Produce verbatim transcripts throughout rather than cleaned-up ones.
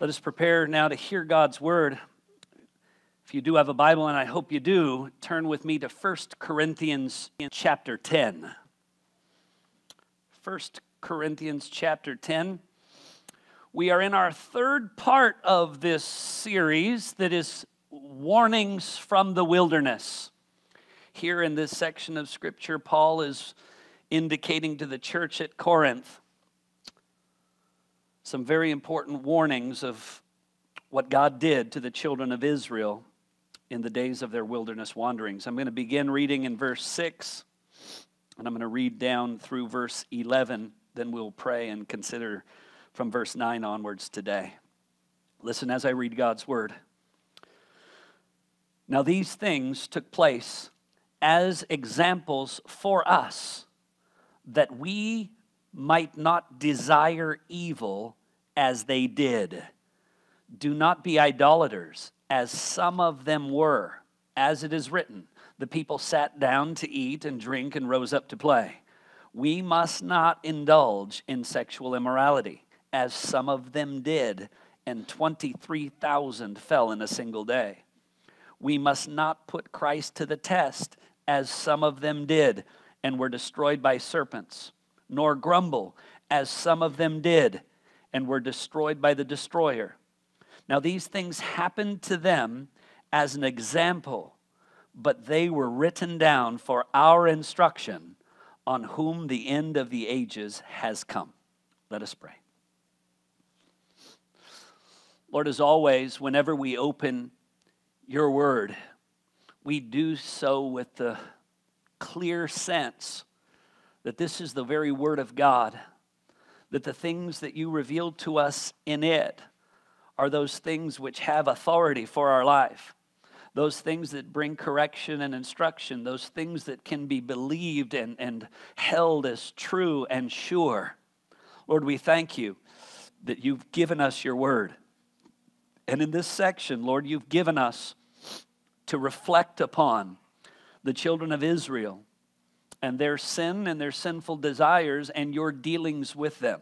Let us prepare now to hear God's word. If you do have a Bible, and I hope you do, turn with me to First Corinthians chapter ten. First Corinthians chapter ten. We are in our third part of this series that is warnings from the wilderness. Here in this section of Scripture, Paul is indicating to the church at Corinth some very important warnings of what God did to the children of Israel in the days of their wilderness wanderings. I'm going to begin reading in verse six, and I'm going to read down through verse eleven. Then we'll pray and consider from verse nine onwards today. Listen as I read God's word. Now these things took place as examples for us, that we might not desire evil as they did. Do not be idolaters, as some of them were. As it is written, the people sat down to eat and drink and rose up to play. We must not indulge in sexual immorality, as some of them did, and twenty-three thousand fell in a single day. We must not put Christ to the test, as some of them did, and were destroyed by serpents. Nor grumble, as some of them did, and were destroyed by the destroyer. Now these things happened to them as an example, but they were written down for our instruction, on whom the end of the ages has come. Let us pray. Lord, as always, whenever we open your word, we do so with the clear sense that this is the very word of God, that the things that you reveal to us in it are those things which have authority for our life, those things that bring correction and instruction, those things that can be believed and, and held as true and sure. Lord, we thank you that you've given us your word. And in this section, Lord, you've given us to reflect upon the children of Israel and their sin and their sinful desires and your dealings with them.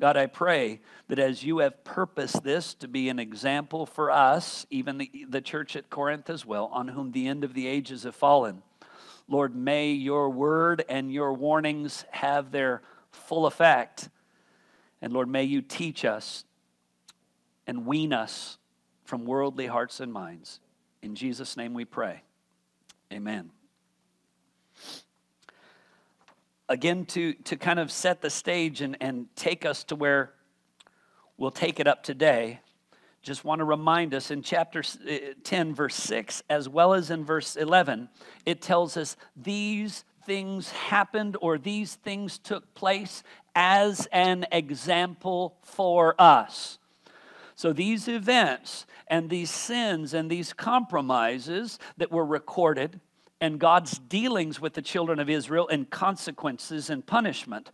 God, I pray that as you have purposed this to be an example for us, even the, the church at Corinth as well, on whom the end of the ages have fallen, Lord, may your word and your warnings have their full effect. And Lord, may you teach us and wean us from worldly hearts and minds. In Jesus' name we pray. Amen. Again, to, to kind of set the stage and, and take us to where we'll take it up today, just want to remind us in chapter ten, verse six, as well as in verse eleven, it tells us these things happened, or these things took place as an example for us. So these events and these sins and these compromises that were recorded, and God's dealings with the children of Israel and consequences and punishment,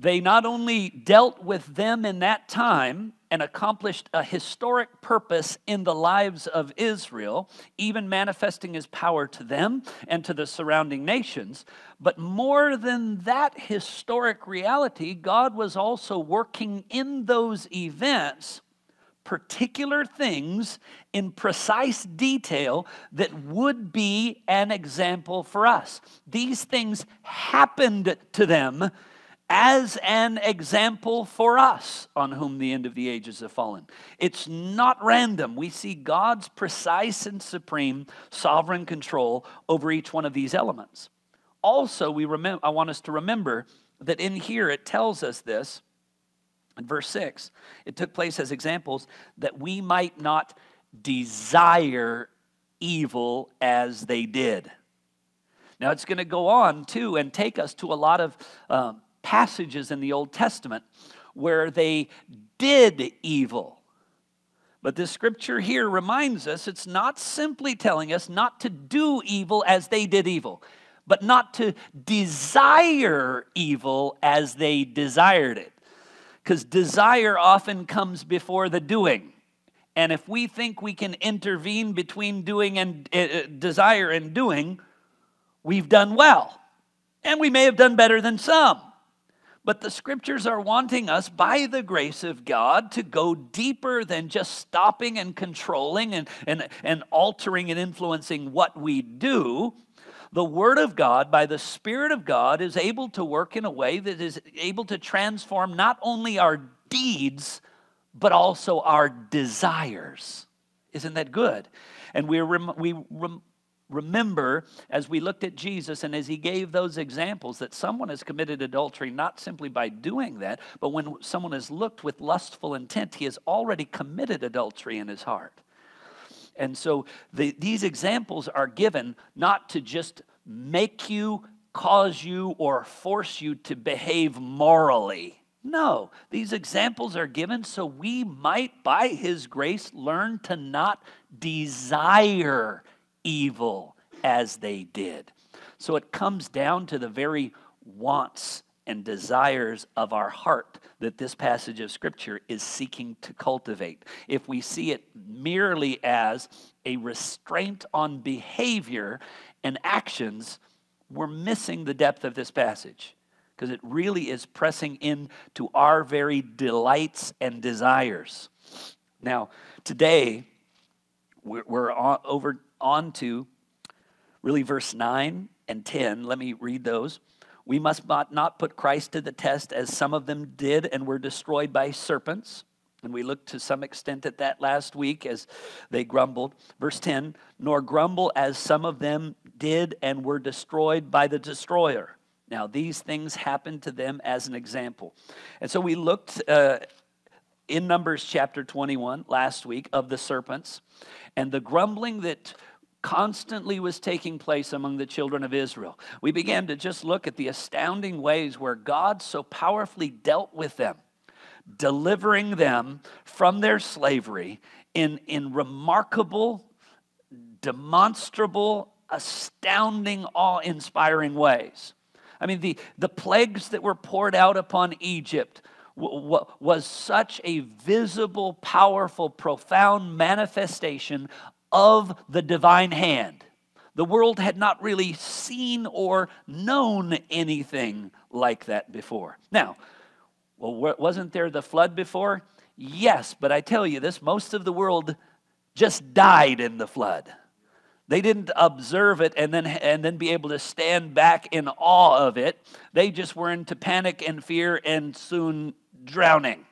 they not only dealt with them in that time and accomplished a historic purpose in the lives of Israel, even manifesting his power to them and to the surrounding nations, but more than that historic reality, God was also working in those events particular things in precise detail that would be an example for us. These things happened to them as an example for us, on whom the end of the ages have fallen. It's not random. We see God's precise and supreme sovereign control over each one of these elements. Also, we remember, I want us to remember that in here it tells us this. In verse six, it took place as examples that we might not desire evil as they did. Now, it's going to go on, too, and take us to a lot of um, passages in the Old Testament where they did evil. But this scripture here reminds us it's not simply telling us not to do evil as they did evil, but not to desire evil as they desired it. Because desire often comes before the doing. And if we think we can intervene between doing and uh, desire and doing, we've done well. And we may have done better than some. But the scriptures are wanting us, by the grace of God, to go deeper than just stopping and controlling and, and, and altering and influencing what we do. The Word of God, by the Spirit of God, is able to work in a way that is able to transform not only our deeds, but also our desires. Isn't that good? And we rem- we rem- remember, as we looked at Jesus and as he gave those examples, that someone has committed adultery not simply by doing that, but when someone has looked with lustful intent, he has already committed adultery in his heart. And so the, these examples are given not to just make you, cause you, or force you to behave morally. No, these examples are given so we might, by his grace, learn to not desire evil as they did. So it comes down to the very wants and desires of our heart that this passage of Scripture is seeking to cultivate. If we see it merely as a restraint on behavior and actions, we're missing the depth of this passage, because it really is pressing into our very delights and desires. Now, today, we're, we're on, over on to really verse nine and ten. Let me read those. We must not put Christ to the test as some of them did and were destroyed by serpents. And we looked to some extent at that last week as they grumbled. Verse ten, nor grumble as some of them did and were destroyed by the destroyer. Now, these things happened to them as an example. And so we looked uh, in Numbers chapter twenty-one last week of the serpents and the grumbling that constantly was taking place among the children of Israel. We began to just look at the astounding ways where God so powerfully dealt with them, delivering them from their slavery in, in remarkable, demonstrable, astounding, awe-inspiring ways. I mean, the, the plagues that were poured out upon Egypt was such a visible, powerful, profound manifestation of the divine hand. The world had not really seen or known anything like that before. Now, well, wasn't there the flood before? Yes, but I tell you this, most of the world just died in the flood. They didn't observe it and then and then be able to stand back in awe of it. They just were into panic and fear and soon drowning.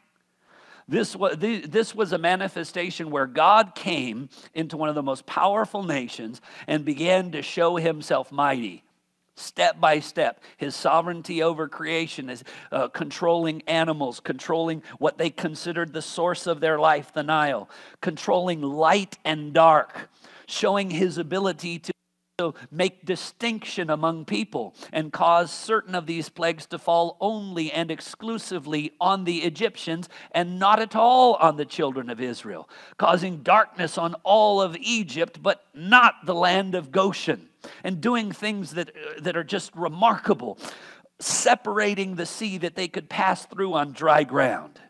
This was, this was a manifestation where God came into one of the most powerful nations and began to show himself mighty, step by step. His sovereignty over creation is uh, controlling animals, controlling what they considered the source of their life, the Nile, controlling light and dark, showing his ability to make distinction among people and cause certain of these plagues to fall only and exclusively on the Egyptians and not at all on the children of Israel, causing darkness on all of Egypt but not the land of Goshen, and doing things that, that are just remarkable, separating the sea that they could pass through on dry ground.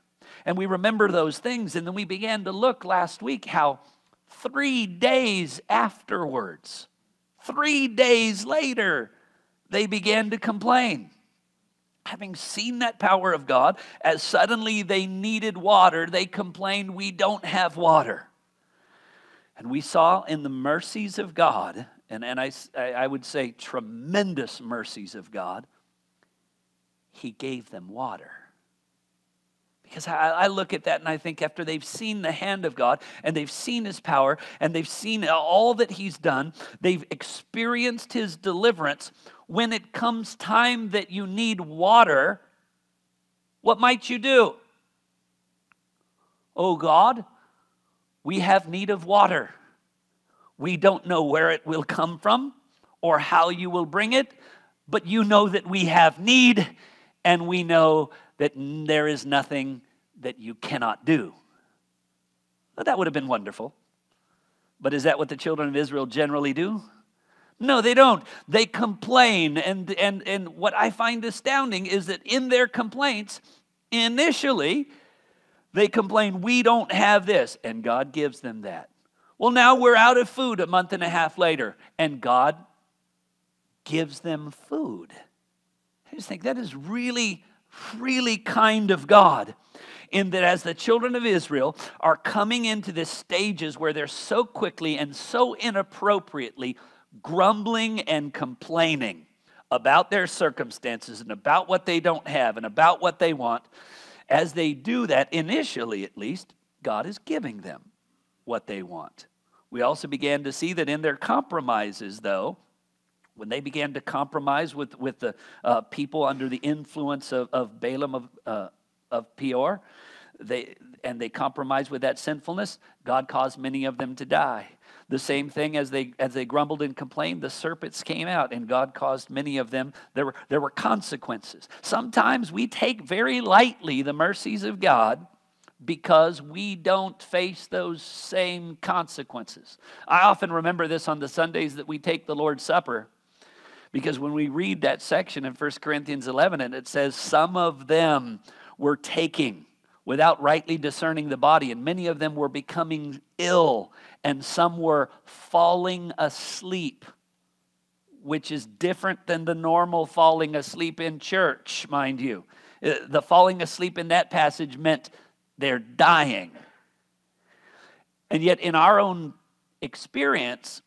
And we remember those things, and then we began to look last week how three days afterwards, Three days later, they began to complain. Having seen that power of God, as suddenly they needed water, they complained, we don't have water. And we saw in the mercies of God, and, and I, I would say tremendous mercies of God, he gave them water. Because I look at that and I think after they've seen the hand of God and they've seen his power and they've seen all that he's done, they've experienced his deliverance. When it comes time that you need water, what might you do? Oh God, we have need of water. We don't know where it will come from or how you will bring it, but you know that we have need, and we know that there is nothing that you cannot do. Well, that would have been wonderful. But is that what the children of Israel generally do? No, they don't. They complain. And, and, and what I find astounding is that in their complaints, initially, they complain, we don't have this. And God gives them that. Well, now we're out of food a month and a half later. And God gives them food. I just think that is really really kind of God, in that as the children of Israel are coming into these stages where they're so quickly and so inappropriately grumbling and complaining about their circumstances and about what they don't have and about what they want, as they do that, initially at least, God is giving them what they want. We also began to see that in their compromises, though, when they began to compromise with, with the uh, people under the influence of, of Balaam of, uh, of Peor, they, and they compromised with that sinfulness, God caused many of them to die. The same thing as they as they grumbled and complained, the serpents came out, and God caused many of them. There were, there were consequences. Sometimes we take very lightly the mercies of God because we don't face those same consequences. I often remember this on the Sundays that we take the Lord's Supper, because when we read that section in First Corinthians eleven, and it says, some of them were taking without rightly discerning the body, and many of them were becoming ill, and some were falling asleep, which is different than the normal falling asleep in church, mind you. The falling asleep in that passage meant they're dying. And yet in our own experience,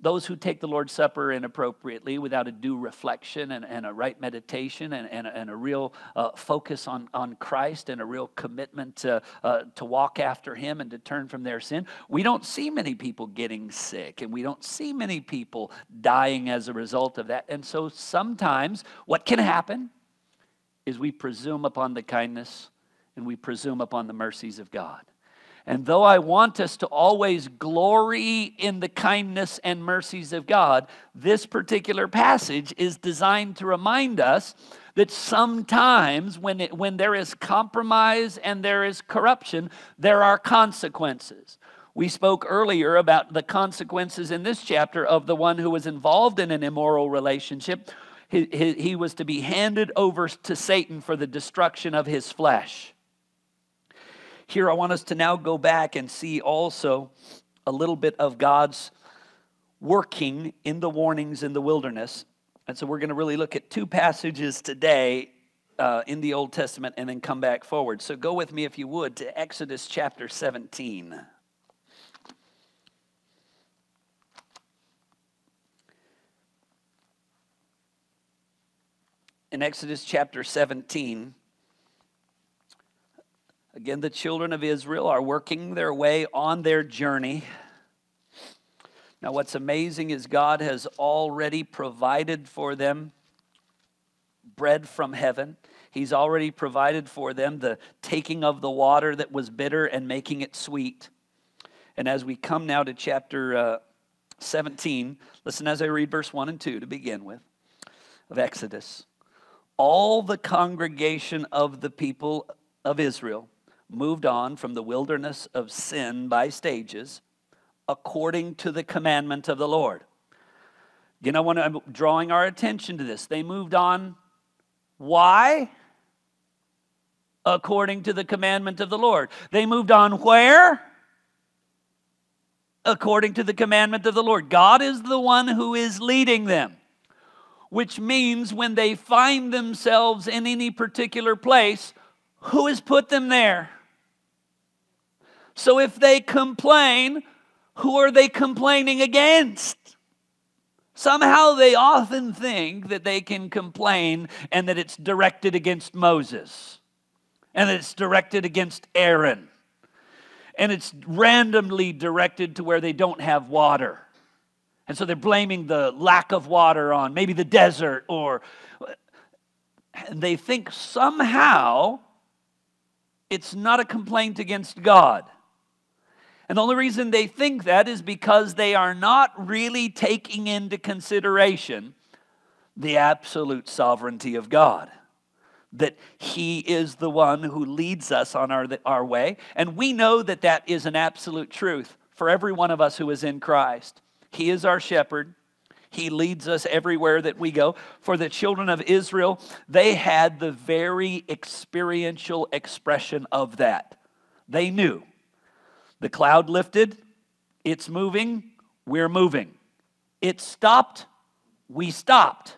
those who take the Lord's Supper inappropriately, without a due reflection and, and a right meditation and, and, and a real uh, focus on, on Christ and a real commitment to, uh, to walk after Him and to turn from their sin, we don't see many people getting sick, and we don't see many people dying as a result of that. And so sometimes what can happen is we presume upon the kindness and we presume upon the mercies of God. And though I want us to always glory in the kindness and mercies of God, this particular passage is designed to remind us that sometimes when, it, when there is compromise and there is corruption, there are consequences. We spoke earlier about the consequences in this chapter of the one who was involved in an immoral relationship. He, he, he was to be handed over to Satan for the destruction of his flesh. Here I want us to now go back and see also a little bit of God's working in the warnings in the wilderness. And so we're going to really look at two passages today uh, in the Old Testament and then come back forward. So go with me, if you would, to Exodus chapter seventeen. In Exodus chapter seventeen... again, the children of Israel are working their way on their journey. Now, what's amazing is God has already provided for them bread from heaven. He's already provided for them the taking of the water that was bitter and making it sweet. And as we come now to chapter uh, seventeen, listen as I read verse one and two to begin with, of Exodus. All the congregation of the people of Israel moved on from the wilderness of sin by stages, according to the commandment of the Lord. You know, when I'm drawing our attention to this, they moved on. Why? According to the commandment of the Lord. They moved on where? According to the commandment of the Lord. God is the one who is leading them, which means when they find themselves in any particular place, who has put them there? So if they complain, who are they complaining against? Somehow they often think that they can complain and that it's directed against Moses, and that it's directed against Aaron, and it's randomly directed to where they don't have water. And so they're blaming the lack of water on maybe the desert, or they think somehow it's not a complaint against God. And the only reason they think that is because they are not really taking into consideration the absolute sovereignty of God, that He is the one who leads us on our, our way. And we know that that is an absolute truth for every one of us who is in Christ. He is our shepherd. He leads us everywhere that we go. For the children of Israel, they had the very experiential expression of that. They knew. The cloud lifted. It's moving. We're moving. It stopped. We stopped.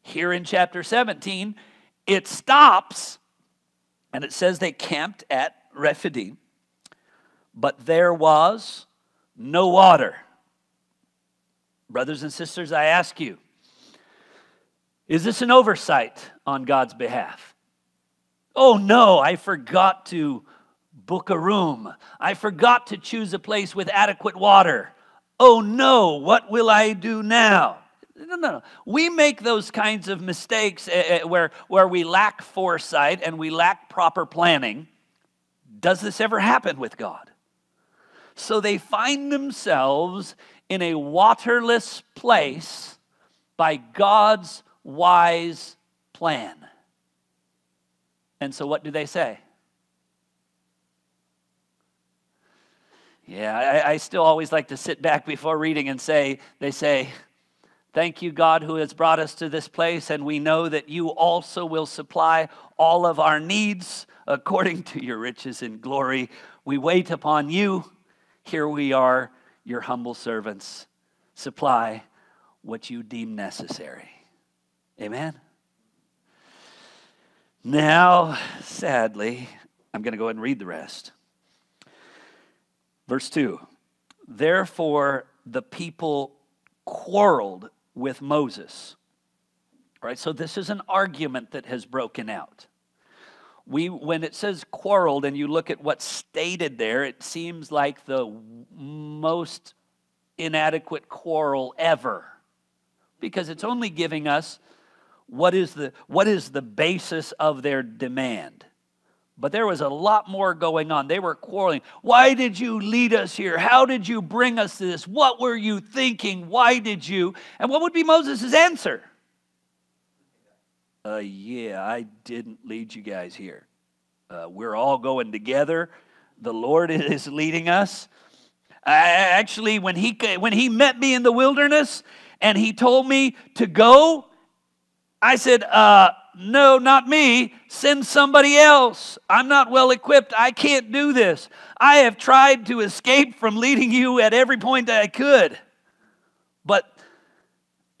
Here in chapter seventeen, it stops, and it says they camped at Rephidim, but there was no water. Brothers and sisters, I ask you, is this an oversight on God's behalf? Oh no, I forgot to book a room. I forgot to choose a place with adequate water. Oh no, what will I do now? No, no, no. We make those kinds of mistakes where, where we lack foresight and we lack proper planning. Does this ever happen with God? So they find themselves in a waterless place by God's wise plan. And so what do they say? Yeah, I, I still always like to sit back before reading and say, they say, thank you, God, who has brought us to this place, and we know that you also will supply all of our needs according to your riches and glory. We wait upon you. Here we are, your humble servants. Supply what you deem necessary. Amen? Now, sadly, I'm going to go ahead and read the rest. Verse two, therefore the people quarreled with Moses. All right, so this is an argument that has broken out. We, when it says quarreled and you look at what's stated there, it seems like the most inadequate quarrel ever, because it's only giving us what is the, what is the basis of their demand. But there was a lot more going on. They were quarreling. Why did you lead us here? How did you bring us to this? What were you thinking? Why did you? And what would be Moses' answer? Uh, yeah, I didn't lead you guys here. Uh, we're all going together. The Lord is leading us. I, actually, when he, when he met me in the wilderness and he told me to go, I said, uh... no, not me. Send somebody else. I'm not well equipped. I can't do this. I have tried to escape from leading you at every point that I could. But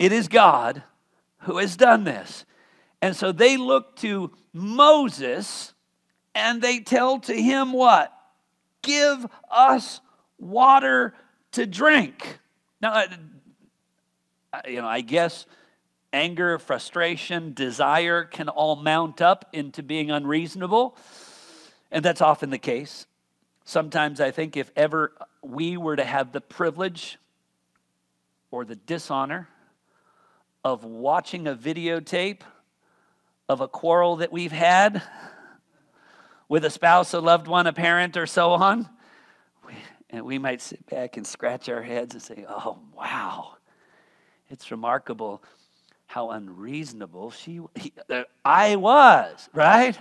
it is God who has done this. And so they look to Moses and they tell to him what? Give us water to drink. Now, you know, I guess anger, frustration, desire can all mount up into being unreasonable. And that's often the case. Sometimes I think if ever we were to have the privilege or the dishonor of watching a videotape of a quarrel that we've had with a spouse, a loved one, a parent, or so on, we, and we might sit back and scratch our heads and say, oh, wow, it's remarkable how unreasonable she, he, uh, I was, right?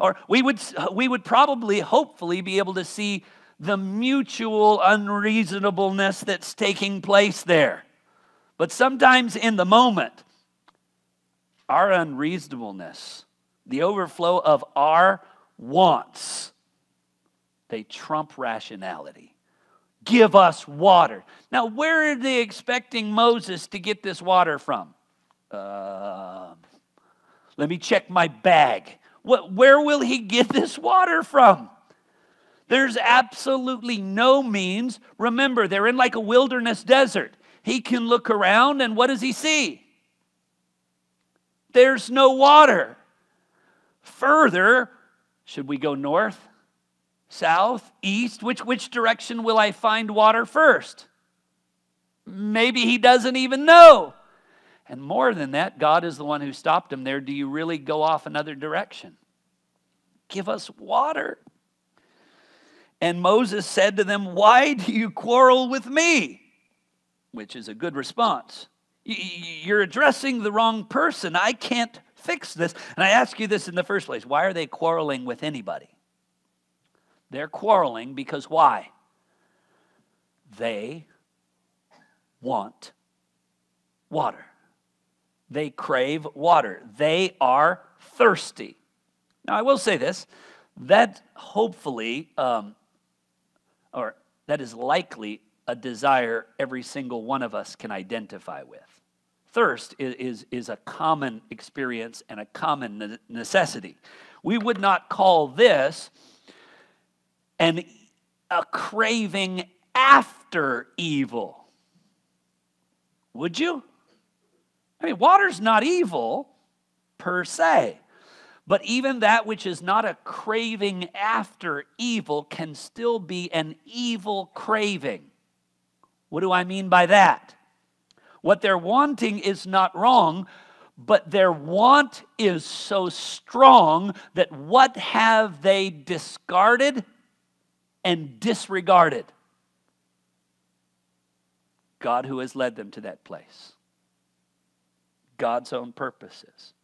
Or we would, we would probably, hopefully, be able to see the mutual unreasonableness that's taking place there. But sometimes in the moment, our unreasonableness, the overflow of our wants, they trump rationality. Give us water. Now, where are they expecting Moses to get this water from? Uh, let me check my bag. What, where will he get this water from? There's absolutely no means. Remember, they're in like a wilderness desert. He can look around, and what does he see? There's no water. Further, should we go north, south, east? Which, which direction will I find water first? Maybe he doesn't even know. And more than that, God is the one who stopped him there. Do you really go off another direction? Give us water. And Moses said to them, why do you quarrel with me? Which is a good response. You're addressing the wrong person. I can't fix this. And I ask you this in the first place. Why are they quarreling with anybody? They're quarreling because why? They want water. They crave water. They are thirsty. Now, I will say this. That hopefully, um, or that is likely a desire every single one of us can identify with. Thirst is, is, is a common experience and a common necessity. We would not call this an, a craving after evil. Would you? I mean, water's not evil per se. But even that which is not a craving after evil can still be an evil craving. What do I mean by that? What they're wanting is not wrong, but their want is so strong that what have they discarded and disregarded? God who has led them to that place. God's own purposes.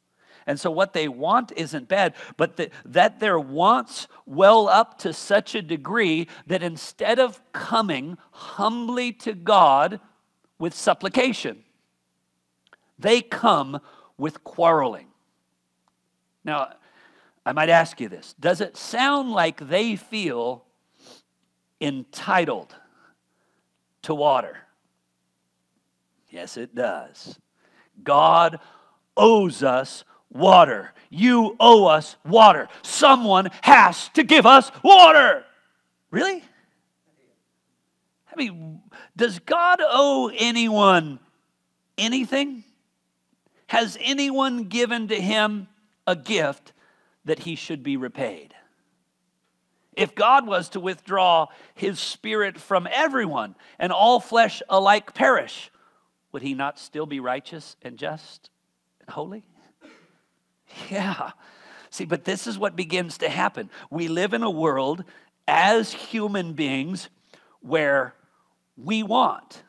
And so what they want isn't bad, but the, that their wants well up to such a degree that instead of coming humbly to God with supplication, they come with quarreling. Now, I might ask you this. Does it sound like they feel entitled to water? Yes, it does. God owes us water. You owe us water. Someone has to give us water. Really? I mean, does God owe anyone anything? Has anyone given to him a gift that he should be repaid? If God was to withdraw his spirit from everyone and all flesh alike perish, would he not still be righteous and just and holy? Yeah. See, but this is what begins to happen. We live in a world as human beings where we want,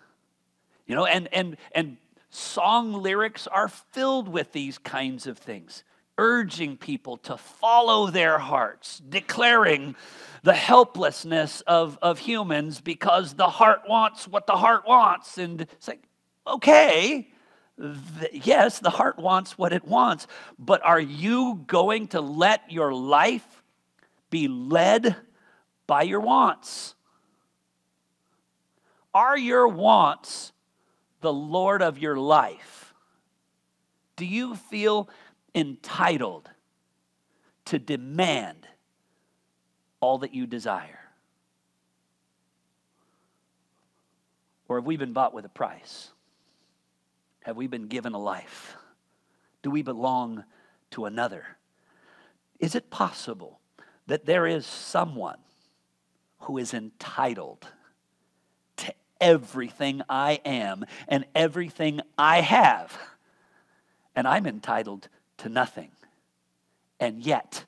you know, and, and, and song lyrics are filled with these kinds of things, urging people to follow their hearts, declaring the helplessness of, of humans because the heart wants what the heart wants. And it's like, okay, yes, the heart wants what it wants, but are you going to let your life be led by your wants? Are your wants the Lord of your life? Do you feel entitled to demand all that you desire? Or have we been bought with a price? Have we been given a life? Do we belong to another? Is it possible that there is someone who is entitled to everything I am and everything I have, and I'm entitled to nothing, and yet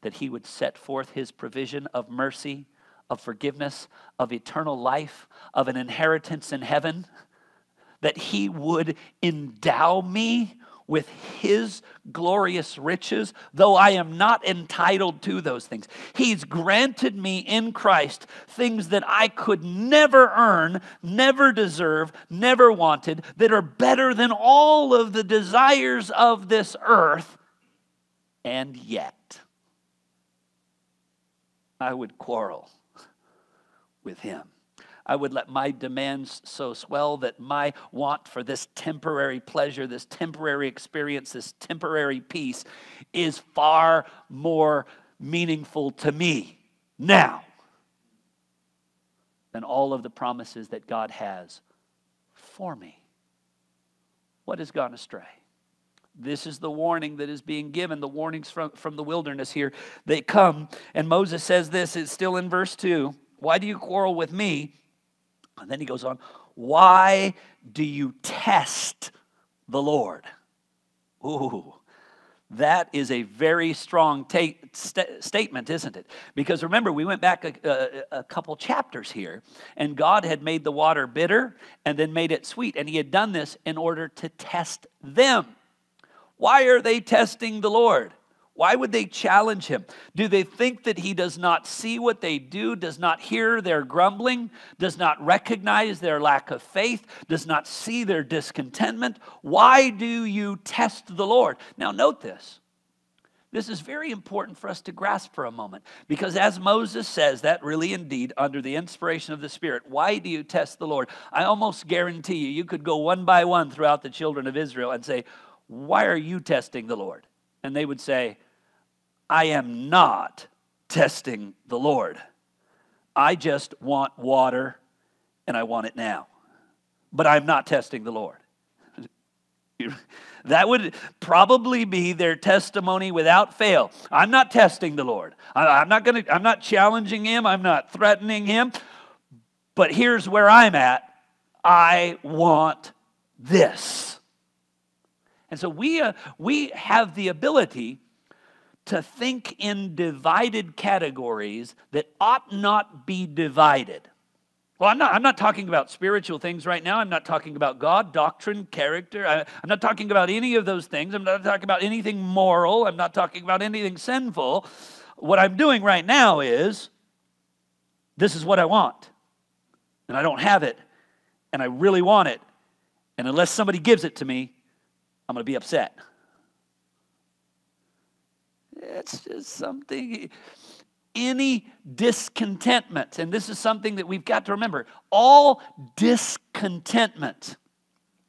that he would set forth his provision of mercy, of forgiveness, of eternal life, of an inheritance in heaven, that he would endow me with his glorious riches, though I am not entitled to those things. He's granted me in Christ things that I could never earn, never deserve, never wanted, that are better than all of the desires of this earth. And yet, I would quarrel with him. I would let my demands so swell that my want for this temporary pleasure, this temporary experience, this temporary peace is far more meaningful to me now than all of the promises that God has for me. What has gone astray? This is the warning that is being given, the warnings from, from the wilderness here. They come, and Moses says this, it's still in verse two, why do you quarrel with me? And then he goes on, why do you test the Lord? Ooh, that is a very strong st- statement, isn't it? Because remember, we went back a, a, a couple chapters here, and God had made the water bitter and then made it sweet, and he had done this in order to test them. Why are they testing the Lord? Why would they challenge him? Do they think that he does not see what they do, does not hear their grumbling, does not recognize their lack of faith, does not see their discontentment? Why do you test the Lord? Now note this. This is very important for us to grasp for a moment, because as Moses says, that really indeed under the inspiration of the Spirit, why do you test the Lord? I almost guarantee you, you could go one by one throughout the children of Israel and say, why are you testing the Lord? And they would say, I am not testing the Lord. I just want water and I want it now, but I'm not testing the Lord. That would probably be their testimony without fail. I'm not testing the Lord. I, I'm not going to, I'm not challenging him. I'm not threatening him, but here's where I'm at. I want this. And so we, uh, we have the ability to think in divided categories that ought not be divided. Well, I'm not, I'm not talking about spiritual things right now. I'm not talking about God, doctrine, character. I, I'm not talking about any of those things. I'm not talking about anything moral. I'm not talking about anything sinful. What I'm doing right now is, this is what I want, and I don't have it, and I really want it, and unless somebody gives it to me, I'm going to be upset. It's just something, any discontentment, and this is something that we've got to remember, all discontentment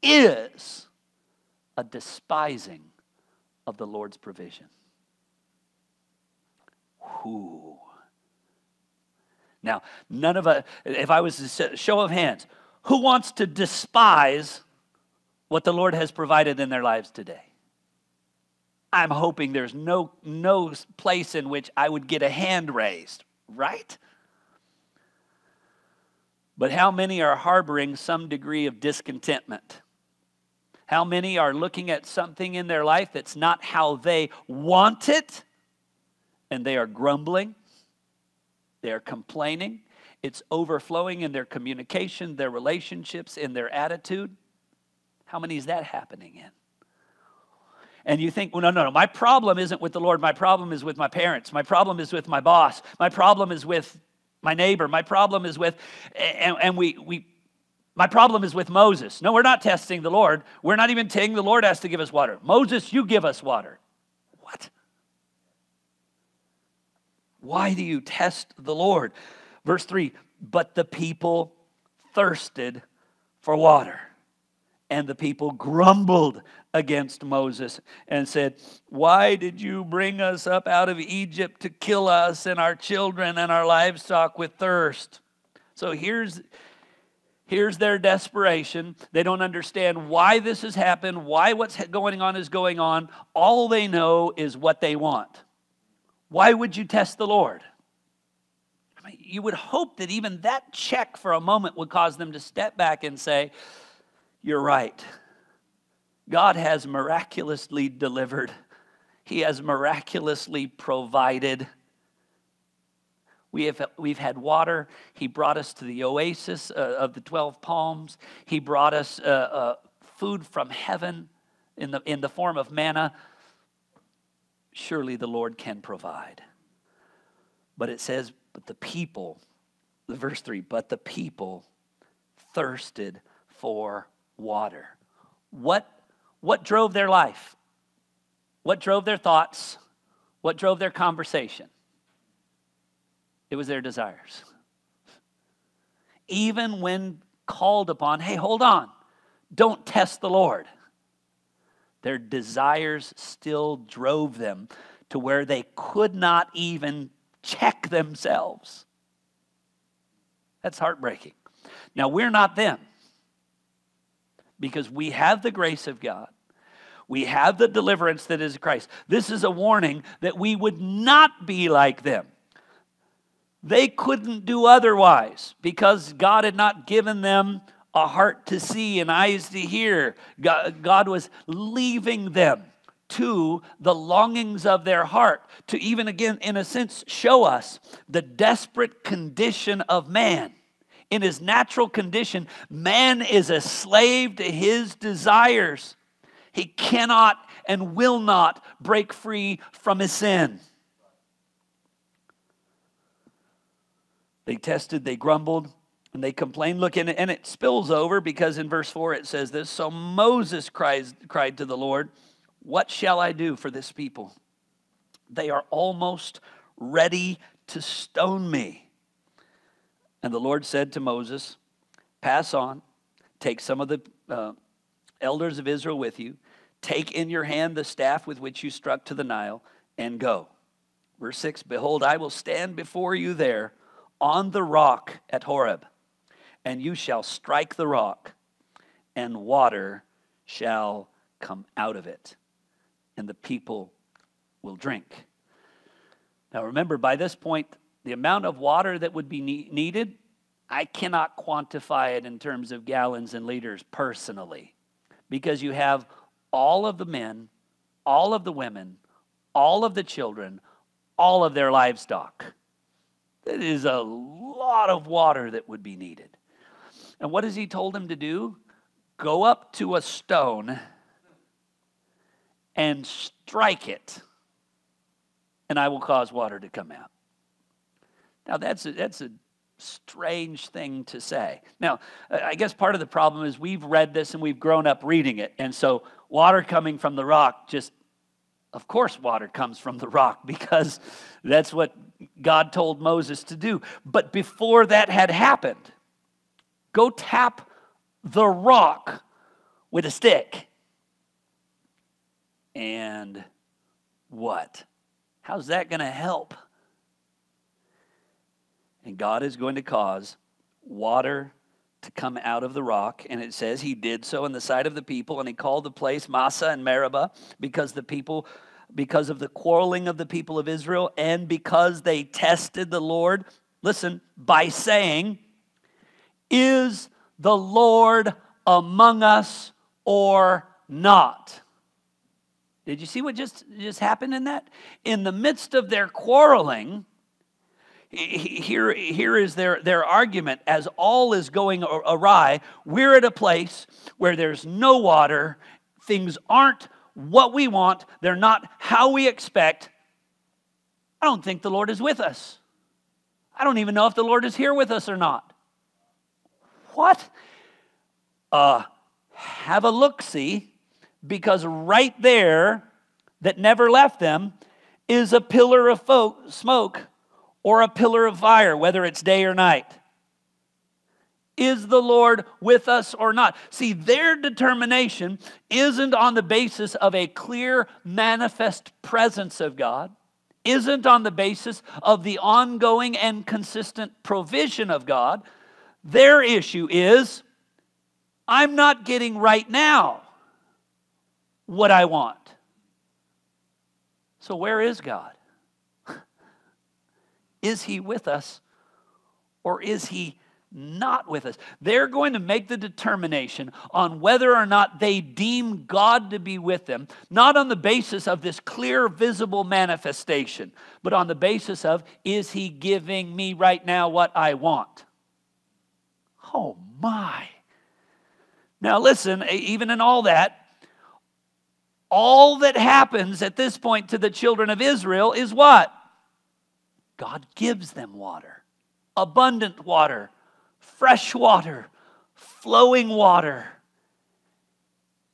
is a despising of the Lord's provision. Whew. Now, none of us, if I was to say, show of hands, who wants to despise what the Lord has provided in their lives today? I'm hoping there's no, no place in which I would get a hand raised, right? But how many are harboring some degree of discontentment? How many are looking at something in their life that's not how they want it, and they are grumbling, they're complaining, it's overflowing in their communication, their relationships, in their attitude? How many is that happening in? And you think, well, no, no, no, my problem isn't with the Lord. My problem is with my parents. My problem is with my boss. My problem is with my neighbor. My problem is with, and, and we, we, my problem is with Moses. No, we're not testing the Lord. We're not even saying the Lord has to give us water. Moses, you give us water. What? Why do you test the Lord? Verse three, but the people thirsted for water. And the people grumbled against Moses and said, why did you bring us up out of Egypt to kill us and our children and our livestock with thirst? So here's, here's their desperation. They don't understand why this has happened, why what's going on is going on. All they know is what they want. Why would you test the Lord? I mean, you would hope that even that check for a moment would cause them to step back and say, you're right. God has miraculously delivered. He has miraculously provided. We have, we've had water. He brought us to the oasis uh, of the twelve palms. He brought us uh, uh, food from heaven in the, in the form of manna. Surely the Lord can provide. But it says, but the people, verse three, but the people thirsted for water. What, what drove their life? What drove their thoughts? What drove their conversation? It was their desires. Even when called upon, hey, hold on, don't test the Lord. Their desires still drove them to where they could not even check themselves. That's heartbreaking. Now, we're not them. Because we have the grace of God. We have the deliverance that is Christ. This is a warning that we would not be like them. They couldn't do otherwise because God had not given them a heart to see and eyes to hear. God was leaving them to the longings of their heart to even again, in a sense, show us the desperate condition of man. In his natural condition, man is a slave to his desires. He cannot and will not break free from his sin. They tested, they grumbled, and they complained. Look, and it spills over because in verse four it says this, so Moses cries, cried to the Lord, what shall I do for this people? They are almost ready to stone me. And the Lord said to Moses, pass on, take some of the uh, elders of Israel with you, take in your hand the staff with which you struck to the Nile, and go. Verse six, behold, I will stand before you there on the rock at Horeb, and you shall strike the rock, and water shall come out of it, and the people will drink. Now remember, by this point, the amount of water that would be ne- needed, I cannot quantify it in terms of gallons and liters personally, because you have all of the men, all of the women, all of the children, all of their livestock. It is a lot of water that would be needed. And what has he told him to do? Go up to a stone and strike it, and I will cause water to come out. Now, that's a, that's a strange thing to say. Now, I guess part of the problem is we've read this and we've grown up reading it, and so water coming from the rock just, of course water comes from the rock, because that's what God told Moses to do. But before that had happened, go tap the rock with a stick. And what? How's that going to help? And God is going to cause water to come out of the rock. And it says he did so in the sight of the people, and he called the place Massah and Meribah, because the people, because of the quarreling of the people of Israel, and because they tested the Lord, listen, by saying, is the Lord among us or not? Did you see what just, just happened in that? In the midst of their quarreling, Here, here is their, their argument. As all is going awry, we're at a place where there's no water, things aren't what we want, they're not how we expect. I don't think the Lord is with us. I don't even know if the Lord is here with us or not. What? Uh, have a look-see, because right there, that never left them, is a pillar of fo- smoke or a pillar of fire, whether it's day or night. Is the Lord with us or not? See, their determination isn't on the basis of a clear, manifest presence of God, isn't on the basis of the ongoing and consistent provision of God. Their issue is, I'm not getting right now what I want. So where is God? Is he with us or is he not with us? They're going to make the determination on whether or not they deem God to be with them, not on the basis of this clear, visible manifestation, but on the basis of, is he giving me right now what I want? Oh my. Now listen, even in all that, all that happens at this point to the children of Israel is what? God gives them water, abundant water, fresh water, flowing water.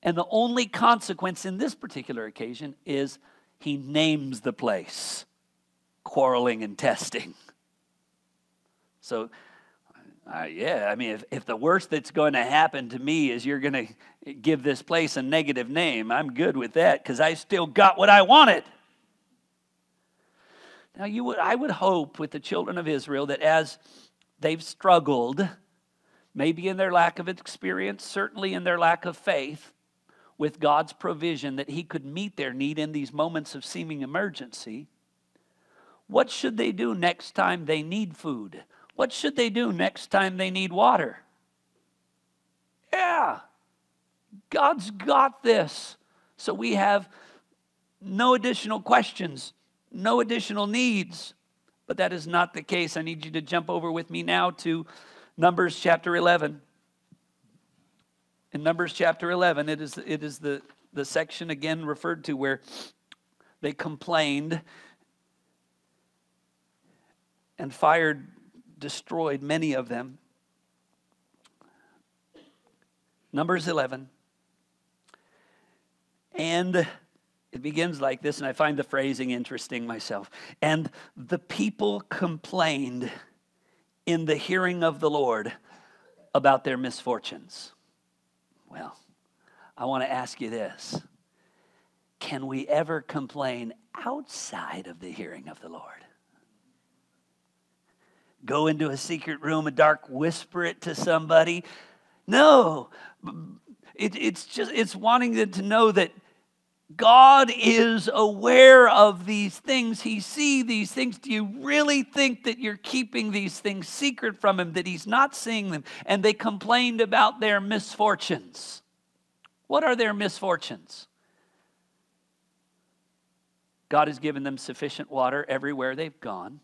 And the only consequence in this particular occasion is he names the place quarreling and testing. So, uh, yeah, I mean, if, if the worst that's going to happen to me is you're going to give this place a negative name, I'm good with that, because I still got what I wanted. Now, you would, I would hope with the children of Israel that as they've struggled, maybe in their lack of experience, certainly in their lack of faith, with God's provision that he could meet their need in these moments of seeming emergency, what should they do next time they need food? What should they do next time they need water? Yeah, God's got this. So we have no additional questions, no additional needs. But that is not the case. I need you to jump over with me now to Numbers chapter eleven. In Numbers chapter eleven, it is, it is the, the section again referred to where they complained and fire destroyed many of them. Numbers eleven. And It begins like this, and I find the phrasing interesting myself. And the people complained in the hearing of the Lord about their misfortunes. Well, I want to ask you this. Can we ever complain outside of the hearing of the Lord? Go into a secret room, a dark, whisper it to somebody? No. It, it's just, it's wanting them to know that God is aware of these things. He sees these things. Do you really think that you're keeping these things secret from him, that he's not seeing them? And they complained about their misfortunes. What are their misfortunes? God has given them sufficient water everywhere they've gone.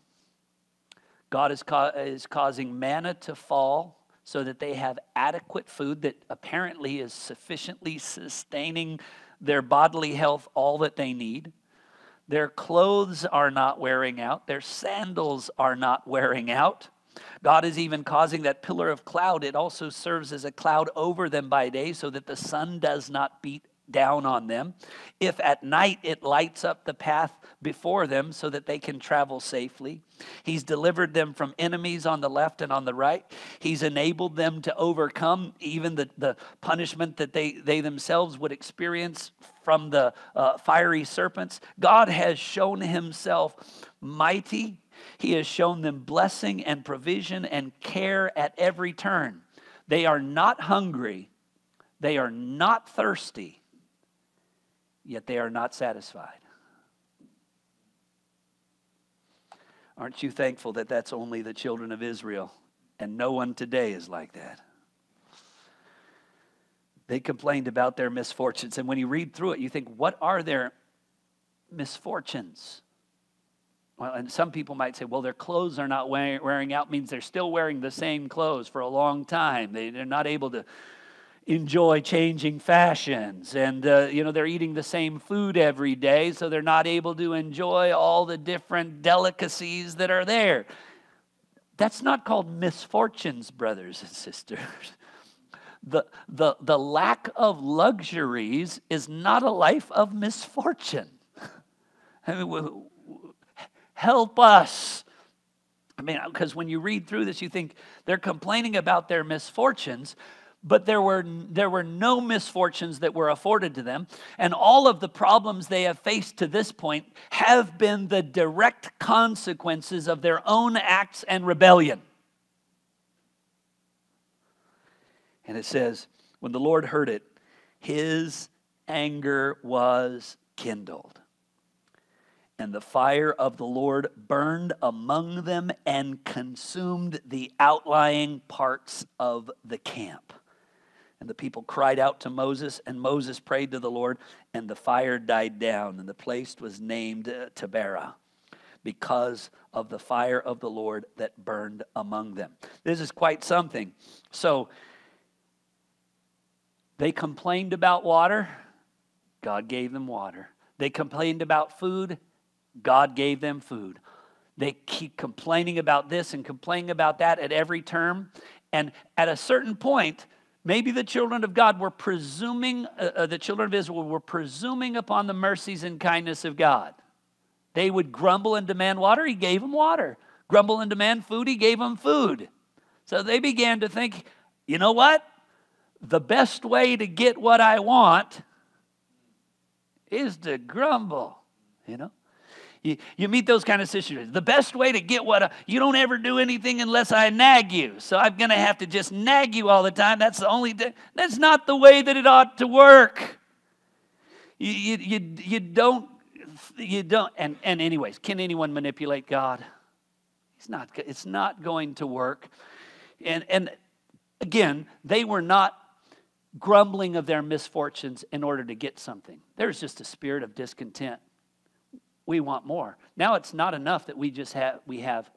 God is, ca- is causing manna to fall so that they have adequate food that apparently is sufficiently sustaining their bodily health, all that they need. Their clothes are not wearing out. Their sandals are not wearing out. God is even causing that pillar of cloud. It also serves as a cloud over them by day so that the sun does not beat down on them. If at night, it lights up the path before them so that they can travel safely. He's delivered them from enemies on the left and on the right. He's enabled them to overcome even the, the punishment that they, they themselves would experience from the uh, fiery serpents. God has shown himself mighty. He has shown them blessing and provision and care at every turn. They are not hungry. They are not thirsty. Yet they are not satisfied. Aren't you thankful that that's only the children of Israel? And no one today is like that. They complained about their misfortunes. And when you read through it, you think, what are their misfortunes? Well, and some people might say, well, their clothes are not wearing out, means they're still wearing the same clothes for a long time. They, they're not able to enjoy changing fashions, and uh, you know, they're eating the same food every day, so they're not able to enjoy all the different delicacies that are there. That's not called misfortunes, brothers and sisters. The, the, the lack of luxuries is not a life of misfortune. I mean, w- w- help us. I mean, because when you read through this, you think they're complaining about their misfortunes, but there were there were no misfortunes that were afforded to them. And all of the problems they have faced to this point have been the direct consequences of their own acts and rebellion. And it says, when the Lord heard it, his anger was kindled. And the fire of the Lord burned among them and consumed the outlying parts of the camp. And the people cried out to Moses, and Moses prayed to the Lord, and the fire died down, and the place was named uh, Taberah because of the fire of the Lord that burned among them. This is quite something. So they complained about water. God gave them water. They complained about food. God gave them food. They keep complaining about this and complaining about that at every turn. And at a certain point, maybe the children of God were presuming, uh, the children of Israel were presuming upon the mercies and kindness of God. They would grumble and demand water, he gave them water. Grumble and demand food, he gave them food. So they began to think, you know what? The best way to get what I want is to grumble, you know? You, you meet those kind of situations. The best way to get what, I, you don't ever do anything unless I nag you. So I'm going to have to just nag you all the time. That's the only thing. That's not the way that it ought to work. You, you, you, you don't, you don't, and, and anyways, can anyone manipulate God? It's not, it's not going to work. And, and again, they were not grumbling of their misfortunes in order to get something. There's just a spirit of discontent. We want more. Now it's not enough that we just have, we have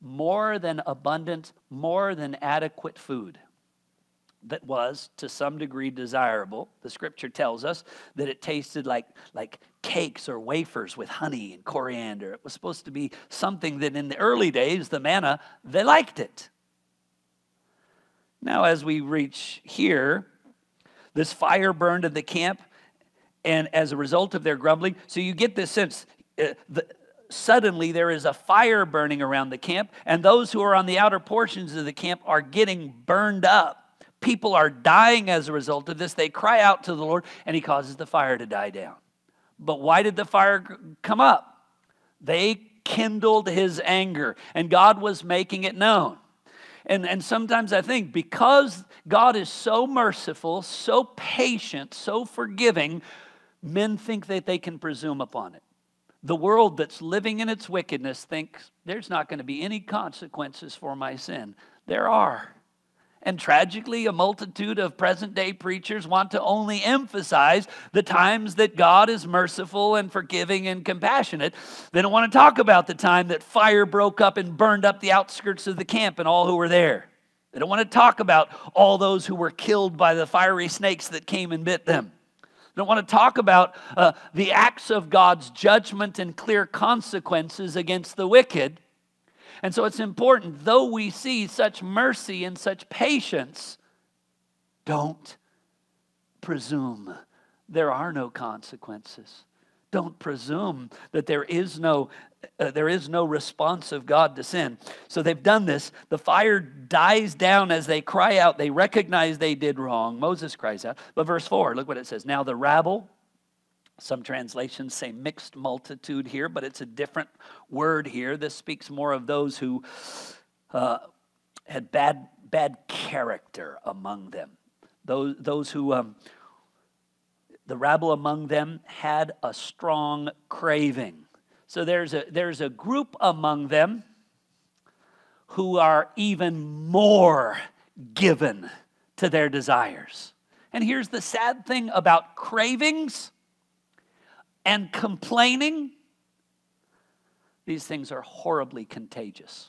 more than abundant, more than adequate food that was to some degree desirable. The scripture tells us that it tasted like, like cakes or wafers with honey and coriander. It was supposed to be something that in the early days, the manna, they liked it. Now as we reach here, this fire burned in the camp, and as a result of their grumbling. So you get this sense, uh, the, suddenly there is a fire burning around the camp, and those who are on the outer portions of the camp are getting burned up. People are dying as a result of this. They cry out to the Lord, and he causes the fire to die down. But why did the fire come up? They kindled his anger, and God was making it known. And, and sometimes I think because God is so merciful, so patient, so forgiving, men think that they can presume upon it. The world that's living in its wickedness thinks there's not going to be any consequences for my sin. There are. And tragically, a multitude of present-day preachers want to only emphasize the times that God is merciful and forgiving and compassionate. They don't want to talk about the time that fire broke up and burned up the outskirts of the camp and all who were there. They don't want to talk about all those who were killed by the fiery snakes that came and bit them. They don't want to talk about uh, the acts of God's judgment and clear consequences against the wicked. And so it's important, though we see such mercy and such patience, don't presume there are no consequences. Don't presume that there is no, uh, there is no response of God to sin. So they've done this. The fire dies down as they cry out. They recognize they did wrong. Moses cries out. But verse four, look what it says. Now the rabble, some translations say mixed multitude here, but it's a different word here. This speaks more of those who uh, had bad bad character among them. Those, those who, um, the rabble among them had a strong craving. So there's a, there's a group among them who are even more given to their desires. And here's the sad thing about cravings and complaining. These things are horribly contagious.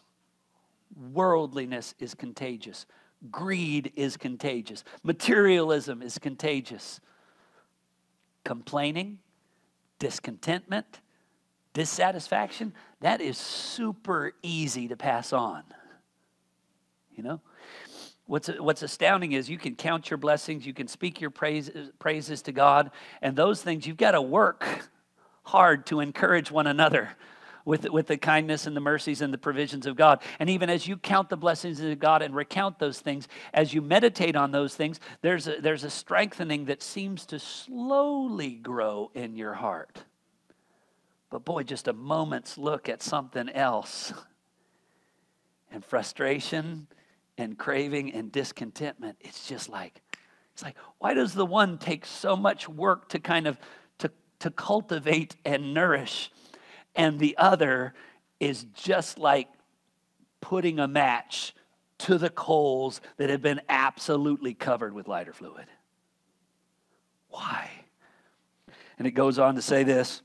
Worldliness is contagious. Greed is contagious. Materialism is contagious. Complaining, discontentment, dissatisfaction, that is super easy to pass on. You know? What's, what's astounding is you can count your blessings, you can speak your praises, praises to God, and those things you've got to work hard to encourage one another with, with the kindness and the mercies and the provisions of God. And even as you count the blessings of God and recount those things, as you meditate on those things, there's a, there's a strengthening that seems to slowly grow in your heart. But boy, just a moment's look at something else, and frustration and craving and discontentment, it's just like, it's like, why does the one take so much work to kind of, to, to cultivate and nourish, and the other is just like putting a match to the coals that have been absolutely covered with lighter fluid? Why? And it goes on to say this,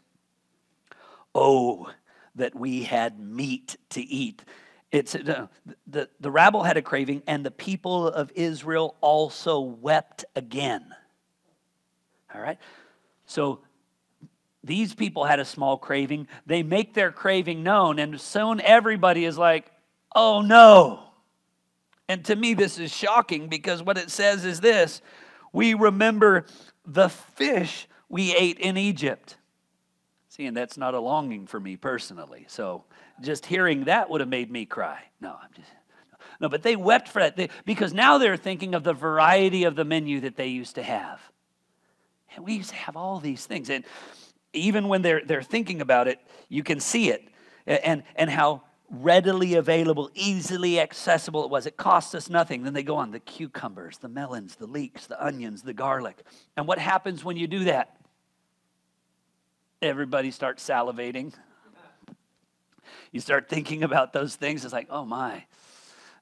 oh, that we had meat to eat. It's, uh, the, the rabble had a craving, and the people of Israel also wept again. All right? So these people had a small craving. They make their craving known, and soon everybody is like, oh no. And to me, this is shocking, because what it says is this. We remember the fish we ate in Egypt. See, and that's not a longing for me personally. So just hearing that would have made me cry. No, I'm just, no, but they wept for that, they, because now they're thinking of the variety of the menu that they used to have. And we used to have all these things. And even when they're, they're thinking about it, you can see it and, and how readily available, easily accessible it was. It cost us nothing. Then they go on, the cucumbers, the melons, the leeks, the onions, the garlic. And what happens when you do that? Everybody starts salivating. You start thinking about those things. It's like, oh my.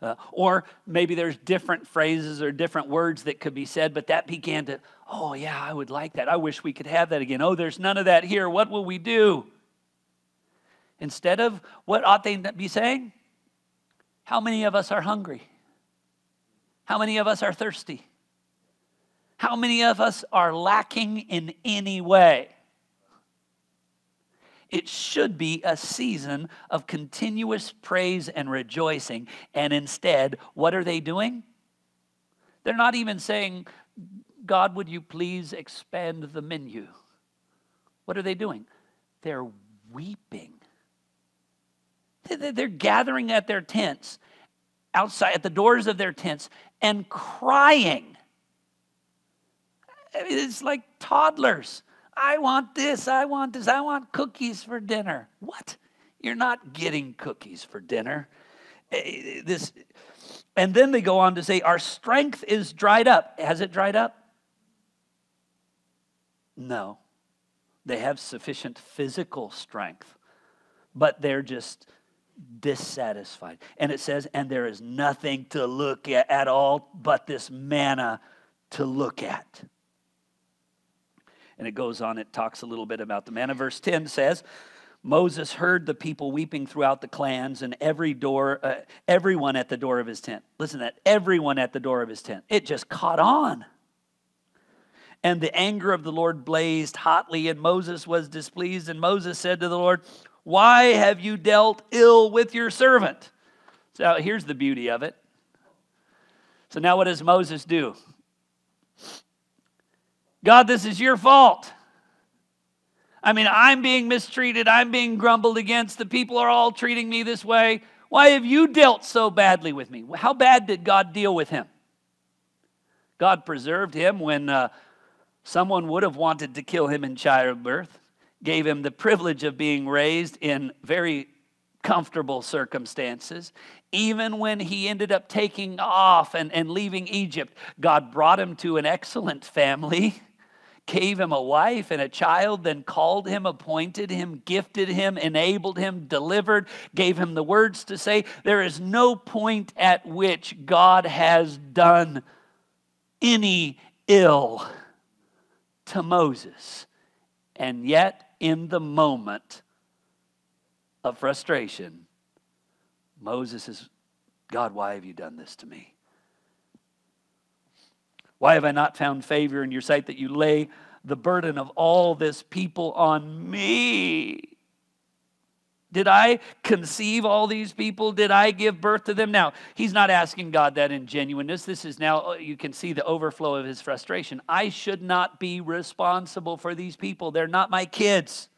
Uh, or maybe there's different phrases or different words that could be said, but that began to, oh yeah, I would like that. I wish we could have that again. Oh, there's none of that here. What will we do? Instead of, what ought they be saying? How many of us are hungry? How many of us are thirsty? How many of us are lacking in any way? It should be a season of continuous praise and rejoicing. And instead, what are they doing? They're not even saying, God, would you please expand the menu? What are they doing? They're weeping. They're gathering at their tents, outside at the doors of their tents, and crying. It's like toddlers. I want this, I want this, I want cookies for dinner. What? You're not getting cookies for dinner. This, and then they go on to say, our strength is dried up. Has it dried up? No. They have sufficient physical strength, but they're just dissatisfied. And it says, and there is nothing to look at at all but this manna to look at. And it goes on, it talks a little bit about the manna. Verse ten says, Moses heard the people weeping throughout the clans, and every door, uh, everyone at the door of his tent. Listen to that, everyone at the door of his tent. It just caught on. And the anger of the Lord blazed hotly, and Moses was displeased. And Moses said to the Lord, why have you dealt ill with your servant? So here's the beauty of it. So now what does Moses do? God, this is your fault. I mean, I'm being mistreated. I'm being grumbled against. The people are all treating me this way. Why have you dealt so badly with me? How bad did God deal with him? God preserved him when uh, someone would have wanted to kill him in childbirth, gave him the privilege of being raised in very comfortable circumstances. Even when he ended up taking off and, and leaving Egypt, God brought him to an excellent family, gave him a wife and a child, then called him, appointed him, gifted him, enabled him, delivered, gave him the words to say. There is no point at which God has done any ill to Moses. And yet, in the moment of frustration, Moses is, God, why have you done this to me? Why have I not found favor in your sight that you lay the burden of all this people on me? Did I conceive all these people? Did I give birth to them? Now, he's not asking God that in genuineness. This is now, you can see the overflow of his frustration. I should not be responsible for these people. They're not my kids.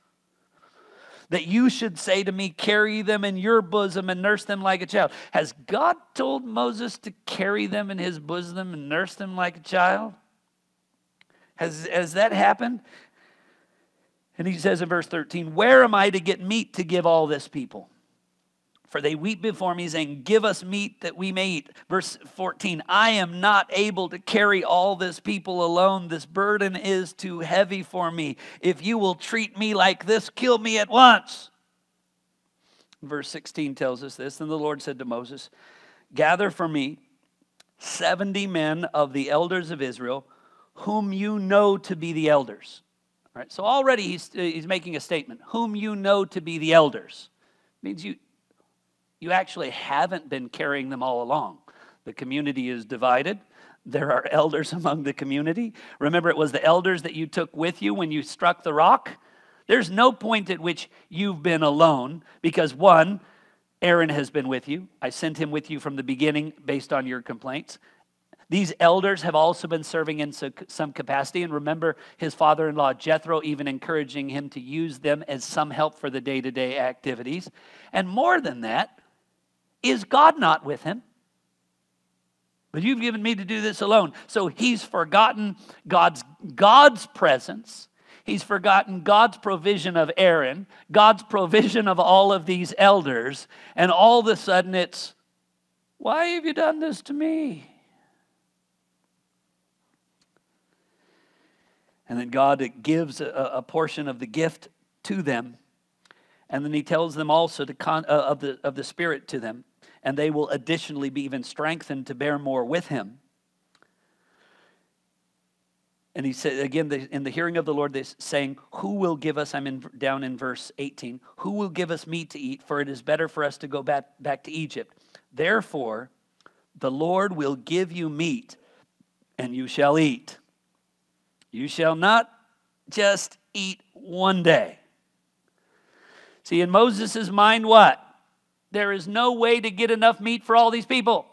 That you should say to me, carry them in your bosom and nurse them like a child. Has God told Moses to carry them in his bosom and nurse them like a child? Has, has that happened? And he says in verse thirteen, where am I to get meat to give all this people? For they weep before me, saying, give us meat that we may eat. Verse fourteen, I am not able to carry all this people alone. This burden is too heavy for me. If you will treat me like this, kill me at once. Verse sixteen tells us this. Then the Lord said to Moses, gather for me seventy men of the elders of Israel, whom you know to be the elders. All right, so already he's, he's making a statement. Whom you know to be the elders. It means you... You actually haven't been carrying them all along. The community is divided. There are elders among the community. Remember, it was the elders that you took with you when you struck the rock. There's no point at which you've been alone because, one, Aaron has been with you. I sent him with you from the beginning based on your complaints. These elders have also been serving in some capacity. And remember, his father-in-law Jethro even encouraging him to use them as some help for the day-to-day activities. And more than that, is God not with him? But you've given me to do this alone. So he's forgotten God's, God's presence. He's forgotten God's provision of Aaron, God's provision of all of these elders. And all of a sudden it's, why have you done this to me? And then God gives a, a portion of the gift to them. And then he tells them also to con, uh, of, the, of the Spirit to them. And they will additionally be even strengthened to bear more with him. And he said, again, they, in the hearing of the Lord, they're saying, who will give us, I'm in, down in verse eighteen, who will give us meat to eat, for it is better for us to go back, back to Egypt. Therefore, the Lord will give you meat, and you shall eat. You shall not just eat one day. See, in Moses' mind, what? There is no way to get enough meat for all these people.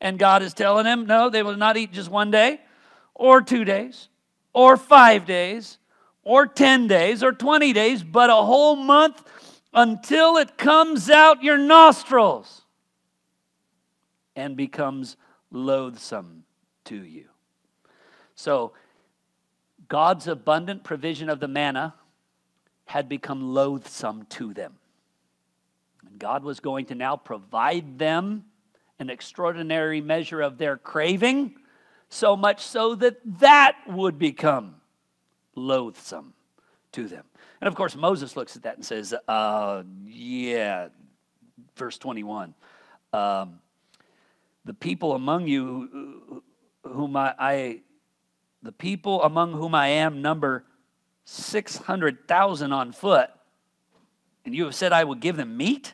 And God is telling him, no, they will not eat just one day, or two days, or five days, or ten days or twenty days, but a whole month until it comes out your nostrils and becomes loathsome to you. So God's abundant provision of the manna had become loathsome to them. And God was going to now provide them an extraordinary measure of their craving, so much so that that would become loathsome to them. And of course, Moses looks at that and says, uh, yeah, verse twenty-one, um, the people among you whom I, I, the people among whom I am number six hundred thousand on foot, and you have said I will give them meat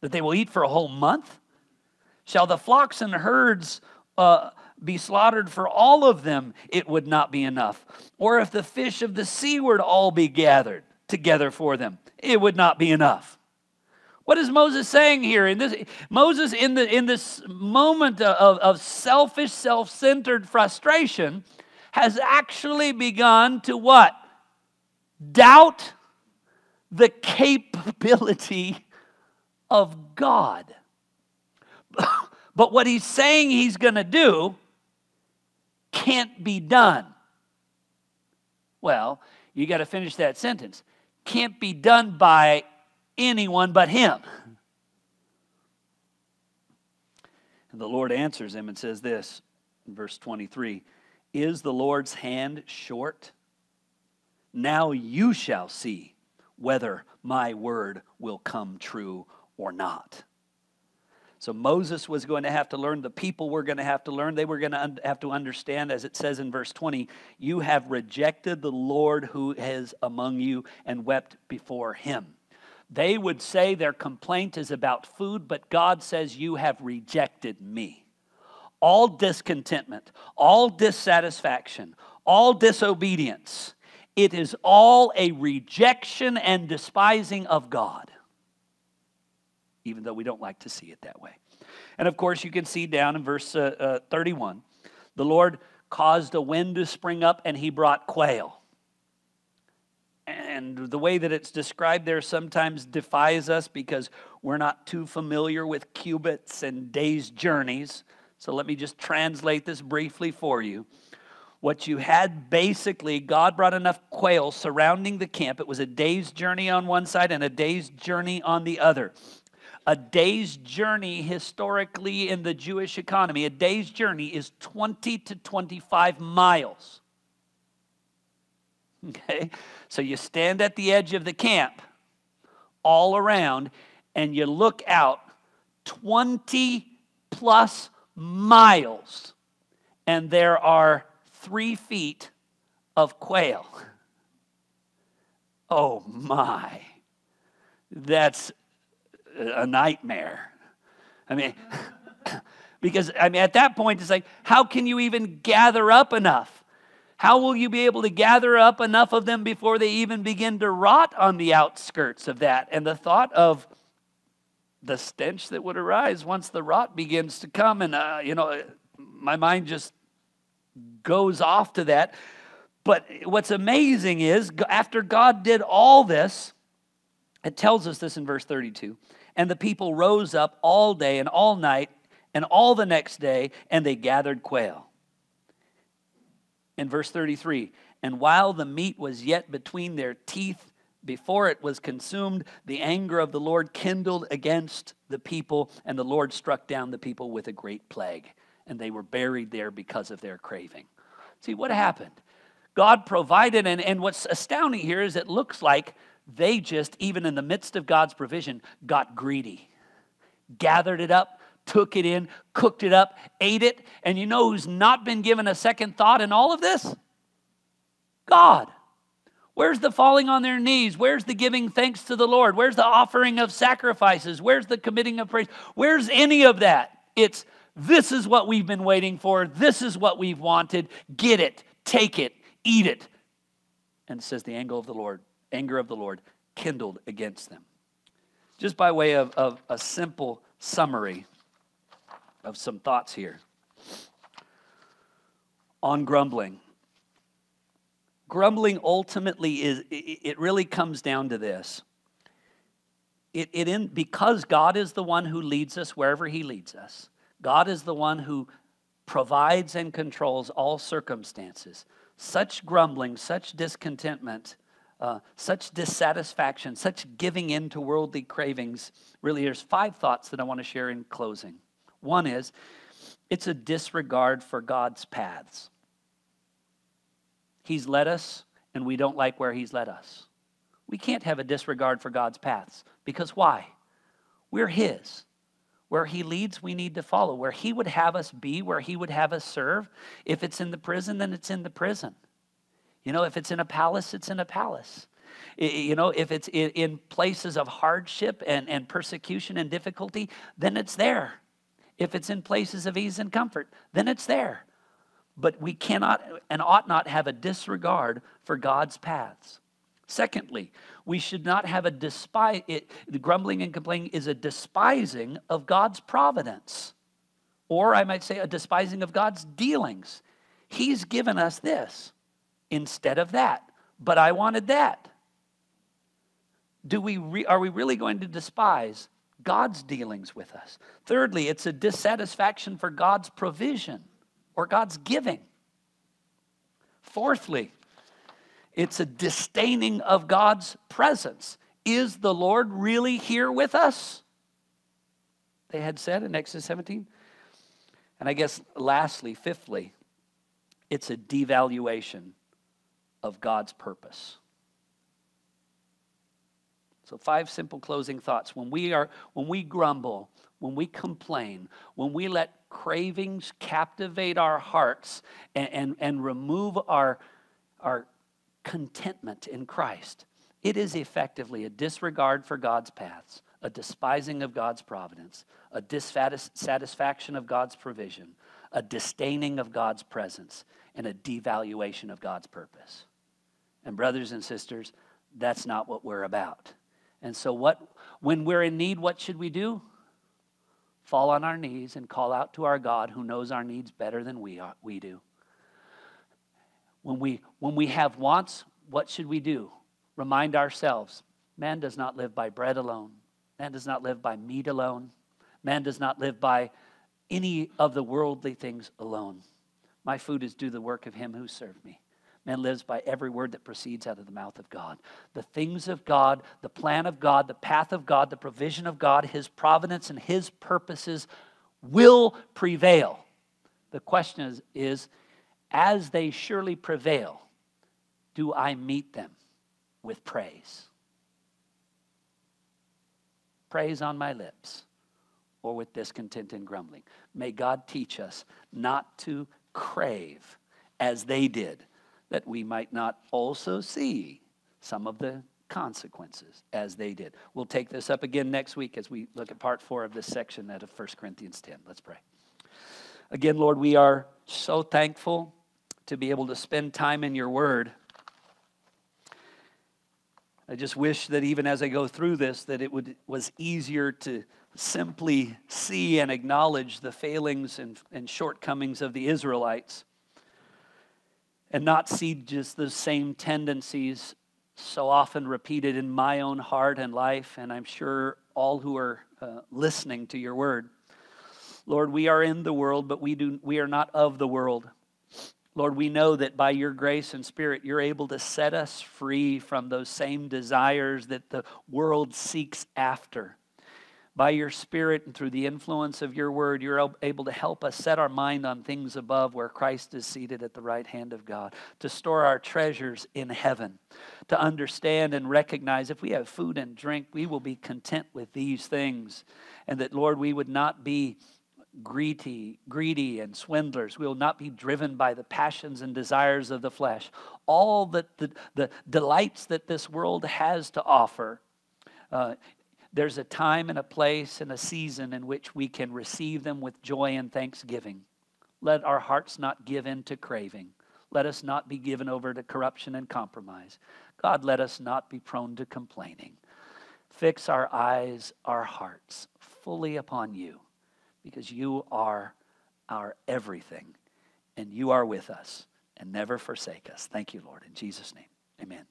that they will eat for a whole month? Shall the flocks and herds uh, be slaughtered for all of them? It would not be enough. Or if the fish of the sea were to all be gathered together for them, it would not be enough. What is Moses saying here? In this, Moses, in, the, in this moment of, of selfish, self-centered frustration, has actually begun to what? Doubt the capability of God. But what he's saying he's going to do can't be done. Well, you got to finish that sentence. Can't be done by anyone but him. And the Lord answers him and says this in verse twenty-three, is the Lord's hand short? Now you shall see whether my word will come true or not. So Moses was going to have to learn. The people were going to have to learn. They were going to have to understand, as it says in verse twenty, you have rejected the Lord who is among you and wept before him. They would say their complaint is about food, but God says, you have rejected me. All discontentment, all dissatisfaction, all disobedience, it is all a rejection and despising of God, even though we don't like to see it that way. And of course, you can see down in verse uh, uh, thirty-one, the Lord caused a wind to spring up and he brought quail. And the way that it's described there sometimes defies us because we're not too familiar with cubits and days' journeys. So let me just translate this briefly for you. What you had basically, God brought enough quail surrounding the camp. It was a day's journey on one side and a day's journey on the other. A day's journey historically in the Jewish economy, a day's journey is twenty to twenty-five miles. Okay, so you stand at the edge of the camp all around and you look out twenty plus miles and there are three feet of quail. Oh my, that's a nightmare. I mean, because I mean, at that point, it's like, how can you even gather up enough? How will you be able to gather up enough of them before they even begin to rot on the outskirts of that? And the thought of the stench that would arise once the rot begins to come, and uh, you know, my mind just goes off to that. But what's amazing is, after God did all this, it tells us this in verse thirty-two, and the people rose up all day and all night and all the next day, and they gathered quail. In verse thirty-three, and while the meat was yet between their teeth, before it was consumed, the anger of the Lord kindled against the people, and the Lord struck down the people with a great plague, and they were buried there because of their craving. See, what happened? God provided, and, and what's astounding here is it looks like they just, even in the midst of God's provision, got greedy, gathered it up, took it in, cooked it up, ate it. And you know who's not been given a second thought in all of this? God. Where's the falling on their knees? Where's the giving thanks to the Lord? Where's the offering of sacrifices? Where's the committing of praise? Where's any of that? It's, this is what we've been waiting for. This is what we've wanted. Get it, take it, eat it. And it says the anger of the Lord anger of the Lord kindled against them. Just by way of, of a simple summary of some thoughts here on grumbling, Grumbling ultimately is, it really comes down to this. It, it in, because God is the one who leads us wherever he leads us. God is the one who provides and controls all circumstances. Such grumbling, such discontentment, uh, such dissatisfaction, such giving in to worldly cravings. Really, there's five thoughts that I want to share in closing. One is, it's a disregard for God's paths. He's led us, and we don't like where he's led us. We can't have a disregard for God's paths, because why? We're his. Where he leads, we need to follow. Where he would have us be, where he would have us serve. If it's in the prison, then it's in the prison. You know, if it's in a palace, it's in a palace. You know, if it's in places of hardship and, and persecution and difficulty, then it's there. If it's in places of ease and comfort, then it's there. But we cannot and ought not have a disregard for God's paths. Secondly, we should not have a despise, it, grumbling and complaining is a despising of God's providence. Or I might say a despising of God's dealings. He's given us this instead of that, but I wanted that. Do we re, are we really going to despise God's dealings with us? Thirdly, it's a dissatisfaction for God's provision or God's giving. Fourthly, it's a disdaining of God's presence. Is the Lord really here with us? They had said in Exodus seventeen. And I guess lastly, fifthly, it's a devaluation of God's purpose. So five simple closing thoughts. When we are, when we grumble, when we complain, when we let cravings captivate our hearts and, and, and remove our, our contentment in Christ, it is effectively a disregard for God's paths, a despising of God's providence, a dissatisfaction of God's provision, a disdaining of God's presence, and a devaluation of God's purpose. And brothers and sisters, that's not what we're about. And so what, when we're in need, what should we do? Fall on our knees and call out to our God who knows our needs better than we are, we do. When we, when we have wants, what should we do? Remind ourselves, man does not live by bread alone. Man does not live by meat alone. Man does not live by any of the worldly things alone. My food is do the work of him who served me. Man lives by every word that proceeds out of the mouth of God. The things of God, the plan of God, the path of God, the provision of God, his providence and his purposes will prevail. The question is, is as they surely prevail, do I meet them with praise? Praise on my lips, or with discontent and grumbling. May God teach us not to crave as they did, that we might not also see some of the consequences as they did. We'll take this up again next week as we look at part four of this section out of First Corinthians ten. Let's pray. Again, Lord, we are so thankful to be able to spend time in your word. I just wish that even as I go through this, that it would was easier to simply see and acknowledge the failings and, and shortcomings of the Israelites and not see just the same tendencies so often repeated in my own heart and life, and I'm sure all who are uh, listening to your word. Lord, we are in the world, but we do we are not of the world. Lord, we know that by your grace and spirit, you're able to set us free from those same desires that the world seeks after. By your spirit and through the influence of your word, you're able to help us set our mind on things above where Christ is seated at the right hand of God, to store our treasures in heaven, to understand and recognize if we have food and drink, we will be content with these things, and that, Lord, we would not be greedy, greedy and swindlers. We will not be driven by the passions and desires of the flesh. All that the, the delights that this world has to offer, uh, there's a time and a place and a season in which we can receive them with joy and thanksgiving. Let our hearts not give in to craving. Let us not be given over to corruption and compromise. God, let us not be prone to complaining. Fix our eyes, our hearts fully upon you, because you are our everything, and you are with us. and never forsake us. Thank you, Lord. In Jesus' name, amen.